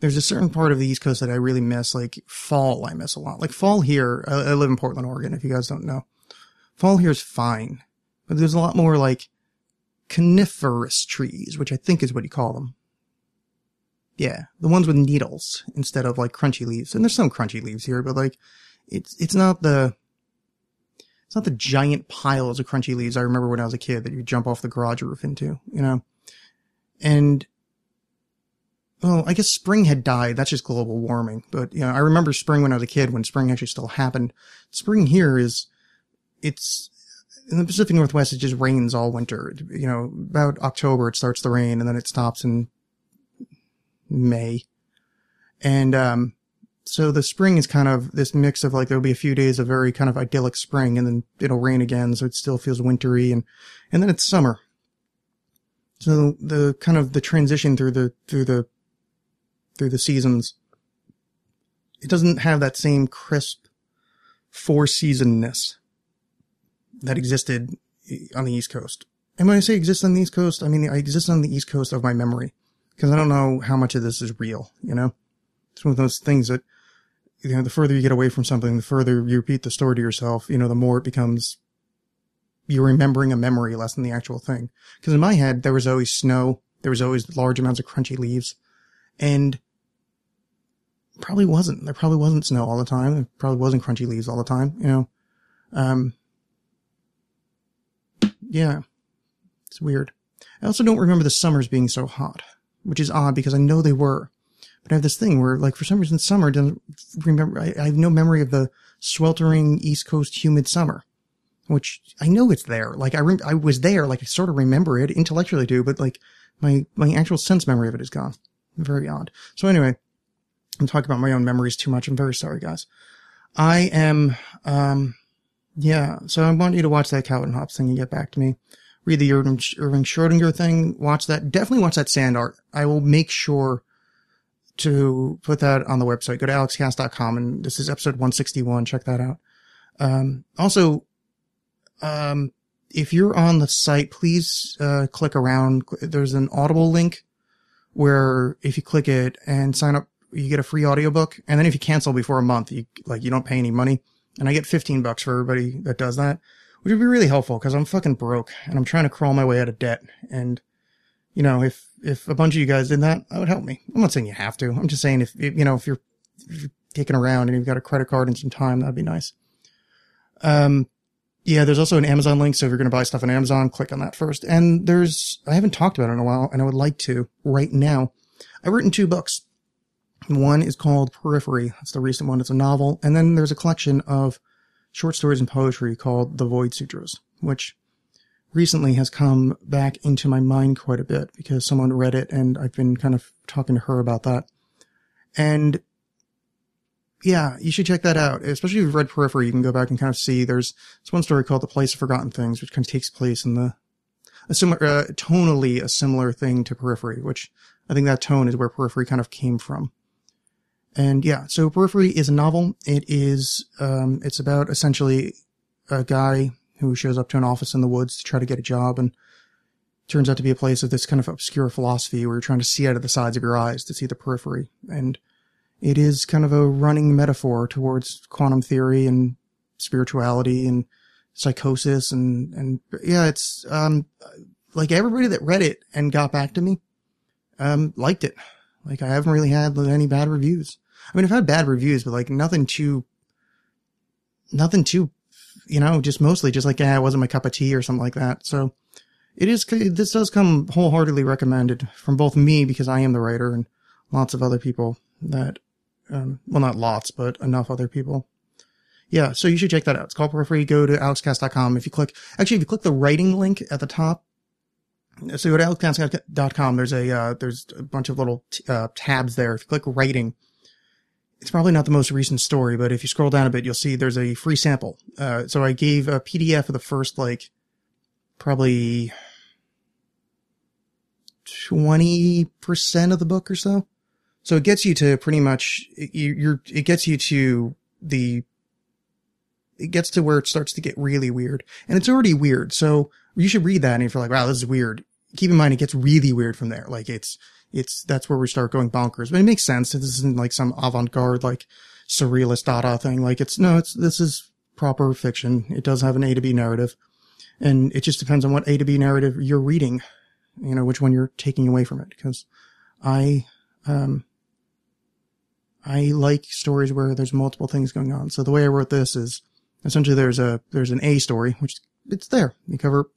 there's a certain part of the East Coast that I really miss, like fall I miss a lot. Like fall here, I live in Portland, Oregon, if you guys don't know. Fall here is fine, but there's a lot more like coniferous trees, which I think is what you call them. Yeah, the ones with needles instead of like crunchy leaves. And there's some crunchy leaves here, but like it's not the giant piles of crunchy leaves I remember when I was a kid that you jump off the garage roof into, you know? And, well, I guess spring had died. That's just global warming. But, you know, I remember spring when I was a kid, when spring actually still happened. Spring here it's in the Pacific Northwest, it just rains all winter. You know, about October, it starts to rain and then it stops in May. And, so the spring is kind of this mix of like, there'll be a few days of very kind of idyllic spring and then it'll rain again. So it still feels wintry and then it's summer. So the kind of the transition through the seasons, it doesn't have that same crisp four seasonness that existed on the East Coast. And when I say exists on the East Coast, I mean, I exist on the East Coast of my memory because I don't know how much of this is real, you know? It's one of those things that, you know, the further you get away from something, the further you repeat the story to yourself, you know, the more it becomes you're remembering a memory less than the actual thing. Because in my head, there was always snow. There was always large amounts of crunchy leaves. And probably wasn't. There probably wasn't snow all the time. There probably wasn't crunchy leaves all the time, you know. Yeah. It's weird. I also don't remember the summers being so hot, which is odd because I know they were. But I have this thing where, like, for some reason, summer doesn't remember. I have no memory of the sweltering East Coast humid summer, which I know it's there. Like, I was there. Like, I sort of remember it intellectually, do, but like my actual sense memory of it is gone. Very odd. So anyway, I'm talking about my own memories too much. I'm very sorry, guys. I am, yeah. So I want you to watch that Calvin and Hobbes thing and get back to me. Read the Erwin Schrodinger thing. Watch that. Definitely watch that sand art. I will make sure to put that on the website. Go to alexxcast.com, and this is episode 161. Check that out. Also, if you're on the site, please click around. There's an Audible link where if you click it and sign up, you get a free audiobook. And then if you cancel before a month, you don't pay any money. And I get $15 for everybody that does that, which would be really helpful because I'm fucking broke and I'm trying to crawl my way out of debt. And, you know, if a bunch of you guys did that would help me. I'm not saying you have to. I'm just saying if you're taking around and you've got a credit card and some time, that'd be nice. Yeah, there's also an Amazon link. So if you're going to buy stuff on Amazon, click on that first. And I haven't talked about it in a while and I would like to right now. I've written 2 books. One is called Periphery. That's the recent one. It's a novel. And then there's a collection of short stories and poetry called The Void Sutras, which recently has come back into my mind quite a bit because someone read it and I've been kind of talking to her about that. And yeah, you should check that out. Especially if you've read Periphery, you can go back and kind of see there's this one story called The Place of Forgotten Things, which kind of takes place in tonally a similar thing to Periphery, which I think that tone is where Periphery kind of came from. And yeah, so Periphery is a novel. It is, it's about essentially a guy who shows up to an office in the woods to try to get a job, and turns out to be a place of this kind of obscure philosophy where you're trying to see out of the sides of your eyes to see the periphery. And it is kind of a running metaphor towards quantum theory and spirituality and psychosis. And yeah, it's, like everybody that read it and got back to me, liked it. Like I haven't really had any bad reviews. I mean, I've had bad reviews, but like nothing too, you know, just mostly just like, yeah, it wasn't my cup of tea or something like that. So it is, this does come wholeheartedly recommended from both me, because I am the writer, and lots of other people that, well, not lots, but enough other people. Yeah, so you should check that out. It's called Periphery. Go to alexxcast.com. If you click the writing link at the top, so go to alexxcast.com. There's a bunch of little tabs there. If you click writing, it's probably not the most recent story, but if you scroll down a bit, you'll see there's a free sample. So I gave a PDF of the first, like, probably 20% of the book or so. So it gets you to pretty much, it gets to where it starts to get really weird. And it's already weird. So you should read that. And if you're like, wow, this is weird, keep in mind, it gets really weird from there. Like that's where we start going bonkers, but it makes sense. This isn't like some avant-garde, like surrealist Dada thing. Like this is proper fiction. It does have an A to B narrative, and it just depends on what A to B narrative you're reading, you know, which one you're taking away from it. Cause I like stories where there's multiple things going on. So the way I wrote this is essentially there's an A story, which it's there. You cover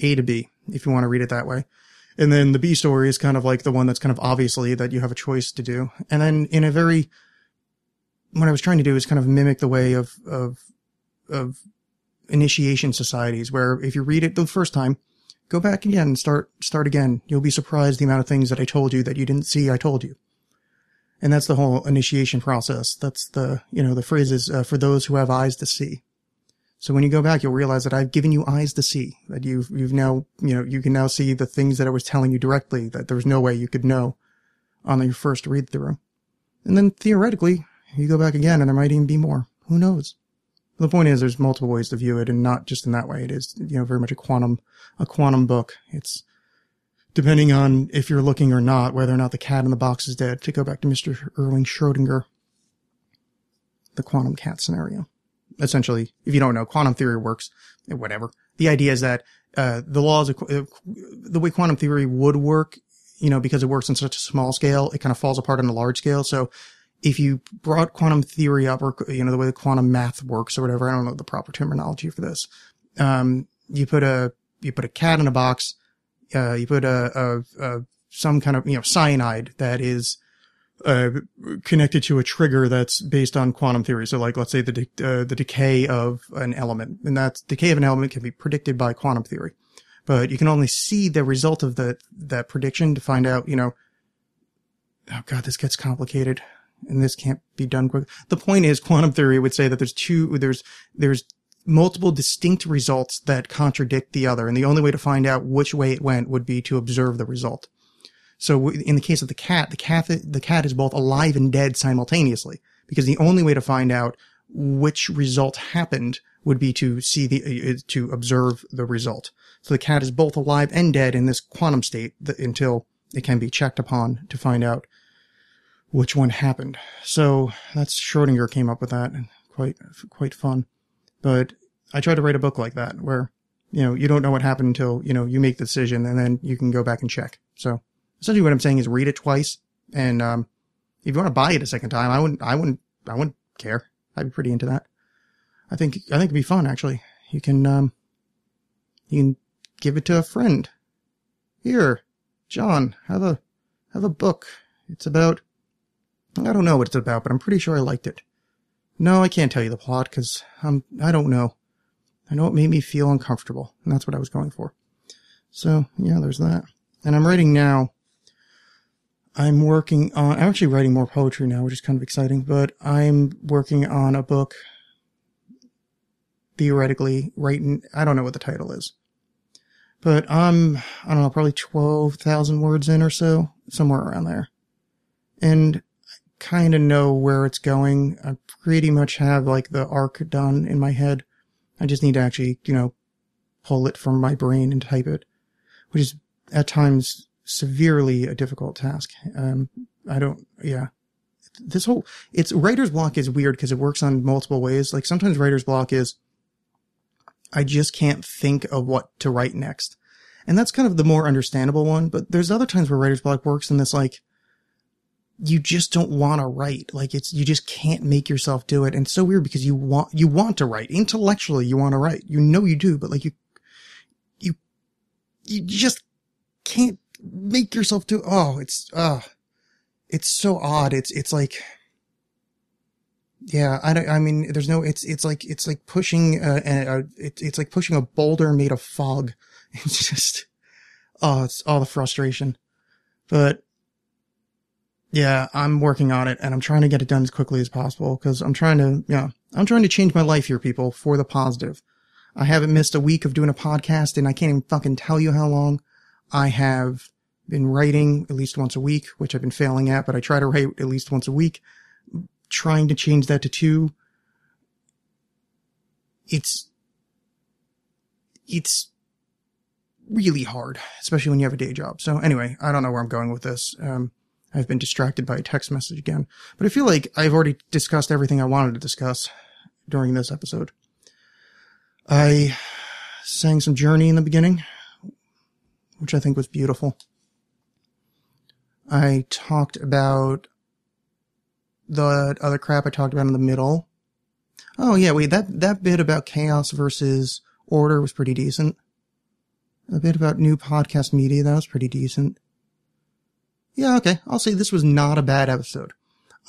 A to B if you want to read it that way. And then the B story is kind of like the one that's kind of obviously that you have a choice to do. And then what I was trying to do is kind of mimic the way of initiation societies, where if you read it the first time, go back again and start again. You'll be surprised the amount of things that I told you that you didn't see I told you. And that's the whole initiation process. That's the phrase is for those who have eyes to see. So when you go back, you'll realize that I've given you eyes to see, that you've now, you can now see the things that I was telling you directly that there was no way you could know on your first read through. And then theoretically, you go back again and there might even be more. Who knows? The point is there's multiple ways to view it, and not just in that way. It is, very much a quantum book. It's, depending on if you're looking or not, whether or not the cat in the box is dead, to go back to Mr. Erwin Schrodinger, the quantum cat scenario. Essentially, if you don't know, quantum theory works, whatever. The idea is that the way quantum theory would work, because it works on such a small scale, it kind of falls apart on a large scale. So if you brought quantum theory up, or, the way the quantum math works or whatever, I don't know the proper terminology for this. You put a cat in a box. You put some kind of, cyanide that is, connected to a trigger that's based on quantum theory. So like, let's say the decay of an element, and that decay of an element can be predicted by quantum theory, but you can only see the result of that prediction to find out, oh God, this gets complicated and this can't be done quick. The point is quantum theory would say that there's multiple distinct results that contradict the other, and the only way to find out which way it went would be to observe the result. So in the case of the cat is both alive and dead simultaneously, because the only way to find out which result happened would be to to observe the result. So the cat is both alive and dead in this quantum state until it can be checked upon to find out which one happened. So that's Schrodinger came up with that, and quite fun. But I try to write a book like that where, you don't know what happened until, you make the decision, and then you can go back and check. So essentially what I'm saying is read it twice. And, if you want to buy it a second time, I wouldn't care. I'd be pretty into that. I think it'd be fun, actually. You can give it to a friend. Here, John, have a book. It's about, I don't know what it's about, but I'm pretty sure I liked it. No, I can't tell you the plot because I don't know. I know it made me feel uncomfortable, and that's what I was going for. So, yeah, there's that. And I'm writing now. I'm actually writing more poetry now, which is kind of exciting, but I'm working on a book, theoretically, I don't know what the title is. But I don't know, probably 12,000 words in or so, somewhere around there. And kind of know where it's going. I pretty much have like the arc done in my head. I just need to actually, pull it from my brain and type it, which is at times severely a difficult task. Writer's block is weird because it works on multiple ways. Like sometimes writer's block is, I just can't think of what to write next. And that's kind of the more understandable one, but there's other times where writer's block works in this, like, you just don't want to write. Like you just can't make yourself do it. And it's so weird because you want to write. Intellectually, you want to write. You know you do, but like you you just can't make yourself do. Oh, it's so odd. It's like, yeah, I mean, there's no, it's like pushing, it's like pushing a boulder made of fog. It's just, oh, it's all the frustration, but yeah, I'm working on it and I'm trying to get it done as quickly as possible because I'm trying to change my life here, people, for the positive. I haven't missed a week of doing a podcast and I can't even fucking tell you how long. I have been writing at least once a week, which I've been failing at, but I try to write at least once a week, trying to change that to 2. It's really hard, especially when you have a day job. So anyway, I don't know where I'm going with this. I've been distracted by a text message again, but I feel like I've already discussed everything I wanted to discuss during this episode. I sang some Journey in the beginning, which I think was beautiful. I talked about the other crap I talked about in the middle. Oh yeah, wait, that bit about chaos versus order was pretty decent. A bit about new podcast media, that was pretty decent. Yeah, okay. I'll say this was not a bad episode.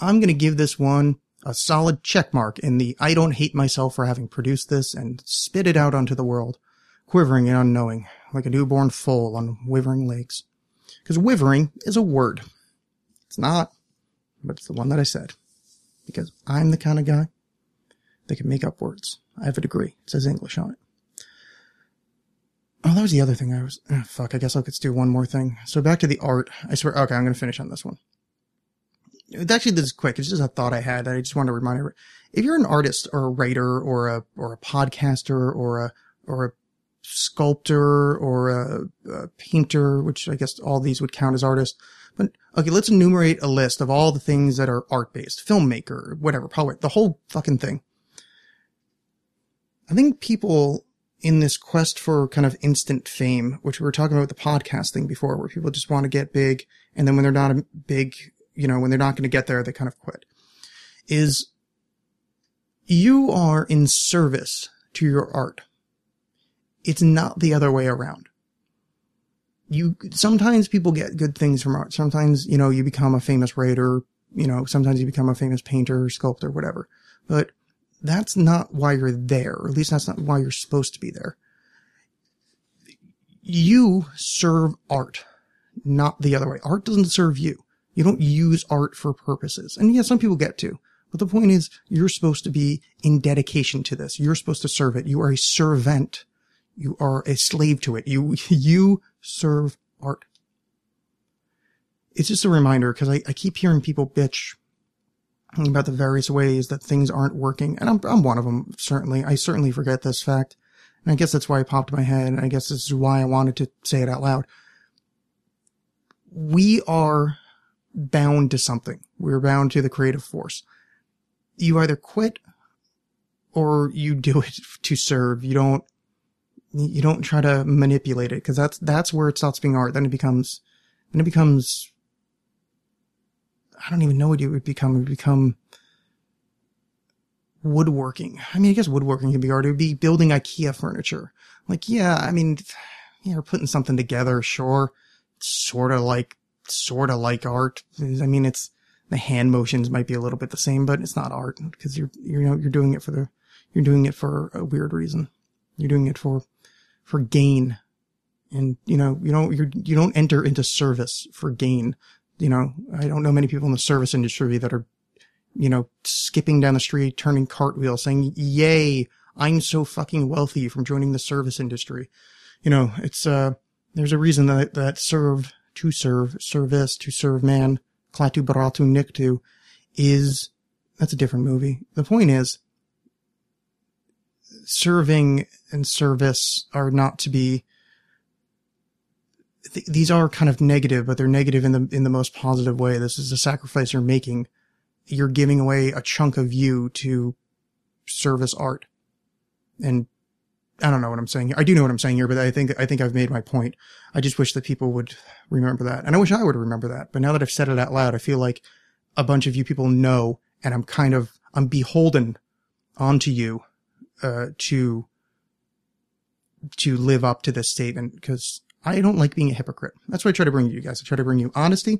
I'm going to give this one a solid check mark in the I don't hate myself for having produced this and spit it out onto the world, quivering and unknowing, like a newborn foal on wavering lakes. Because wavering is a word. It's not, but it's the one that I said. Because I'm the kind of guy that can make up words. I have a degree. It says English on it. Oh, that was the other thing I was... Oh, fuck, I guess I could do one more thing. So back to the art. I swear... Okay, I'm going to finish on this one. Actually, this is quick. It's just a thought I had that I just wanted to remind everyone. If you're an artist or a writer or a podcaster or a sculptor or a painter, which I guess all these would count as artists. But, okay, let's enumerate a list of all the things that are art-based. Filmmaker, whatever, poet, the whole fucking thing. I think people... in this quest for kind of instant fame, which we were talking about with the podcast thing before, where people just want to get big. And then when they're not big, you know, when they're not going to get there, they kind of quit. Is you are in service to your art. It's not the other way around. Sometimes people get good things from art. Sometimes, you know, you become a famous writer, you know, sometimes you become a famous painter, sculptor, whatever, but that's not why you're there, or at least that's not why you're supposed to be there. You serve art, not the other way. Art doesn't serve you. You don't use art for purposes. And yeah, some people get to. But the point is, you're supposed to be in dedication to this. You're supposed to serve it. You are a servant. You are a slave to it. You serve art. It's just a reminder, because I keep hearing people bitch about the various ways that things aren't working. And I'm one of them, certainly. I certainly forget this fact. And I guess that's why it popped in my head. And I guess this is why I wanted to say it out loud. We are bound to something. We're bound to the creative force. You either quit or you do it to serve. You don't try to manipulate it, because that's where it stops being art. Then it becomes I don't even know what it would become. It would become woodworking. I mean, I guess woodworking could be art. It would be building IKEA furniture. Like, yeah, I mean, yeah, we're putting something together, sure. Sort of like art. I mean, it's the hand motions might be a little bit the same, but it's not art because you're doing it for a weird reason. You're doing it for gain. And, you don't enter into service for gain. You know, I don't know many people in the service industry that are, you know, skipping down the street, turning cartwheels, saying, yay, I'm so fucking wealthy from joining the service industry. You know, it's, there's a reason that service, to serve man, klatu baratu niktu is, that's a different movie. The point is, serving and service are not to be, these are kind of negative, but they're negative in the most positive way. This is a sacrifice you're making. You're giving away a chunk of you to service art. And I don't know what I'm saying here. I do know what I'm saying here, but I think I've made my point. I just wish that people would remember that. And I wish I would remember that. But now that I've said it out loud, I feel like a bunch of you people know, and I'm beholden onto you, to live up to this statement, because I don't like being a hypocrite. That's what I try to bring you guys. I try to bring you honesty.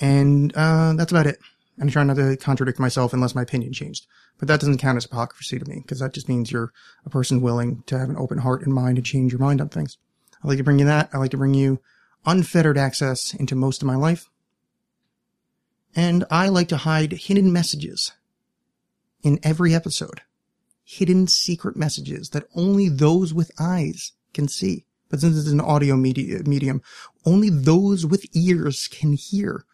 And that's about it. I'm trying not to contradict myself unless my opinion changed. But that doesn't count as hypocrisy to me, because that just means you're a person willing to have an open heart and mind and change your mind on things. I like to bring you that. I like to bring you unfettered access into most of my life. And I like to hide hidden messages in every episode. Hidden secret messages that only those with eyes can see. But since it's an audio medium, only those with ears can hear,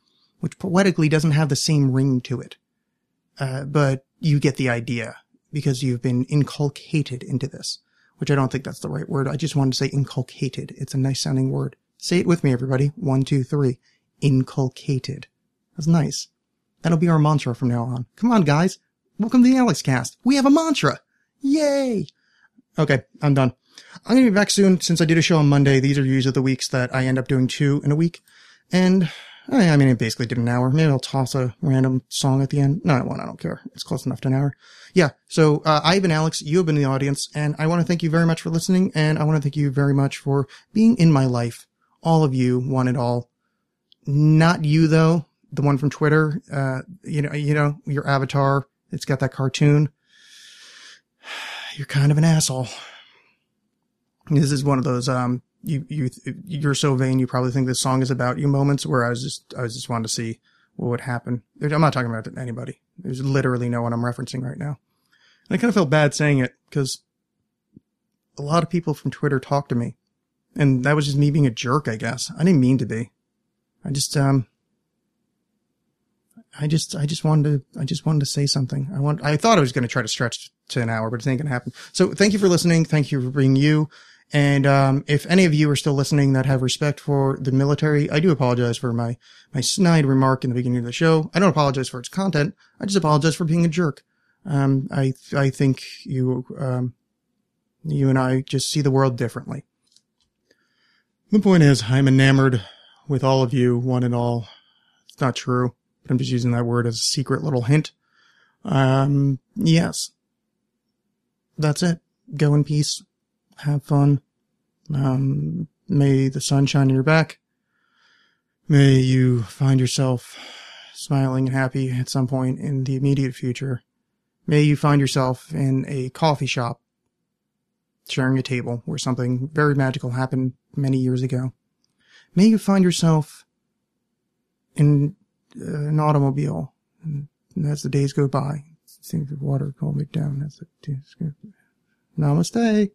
which poetically doesn't have the same ring to it. But you get the idea, because you've been inculcated into this, which I don't think that's the right word. I just wanted to say inculcated. It's a nice sounding word. Say it with me, everybody. 1, 2, 3. Inculcated. That's nice. That'll be our mantra from now on. Come on, guys. Welcome to the Alex Cast. We have a mantra. Yay. Okay, I'm done. I'm going to be back soon. Since I did a show on Monday, these are usually the weeks that I end up doing 2 in a week. And I mean, I basically did an hour. Maybe I'll toss a random song at the end. No, I won't. I don't care. It's close enough to an hour. Yeah. So I've been Alex. You've been in the audience. And I want to thank you very much for listening. And I want to thank you very much for being in my life. All of you, one and all. Not you, though. The one from Twitter. You know, your avatar. It's got that cartoon. You're kind of an asshole. This is one of those, you're so vain, you probably think this song is about you moments where I just wanted to see what would happen. I'm not talking about anybody. There's literally no one I'm referencing right now. And I kind of felt bad saying it because a lot of people from Twitter talked to me, and that was just me being a jerk, I guess. I didn't mean to be. I just wanted to say something. I thought I was going to try to stretch to an hour, but it ain't going to happen. So thank you for listening. Thank you for being you. And, if any of you are still listening that have respect for the military, I do apologize for my snide remark in the beginning of the show. I don't apologize for its content. I just apologize for being a jerk. I think you and I just see the world differently. The point is, I'm enamored with all of you, one and all. It's not true, but I'm just using that word as a secret little hint. Yes. That's it. Go in peace. Have fun. May the sun shine on your back. May you find yourself smiling and happy at some point in the immediate future. May you find yourself in a coffee shop sharing a table where something very magical happened many years ago. May you find yourself in an automobile, and as the days go by, it seems the water calmed me down. Namaste.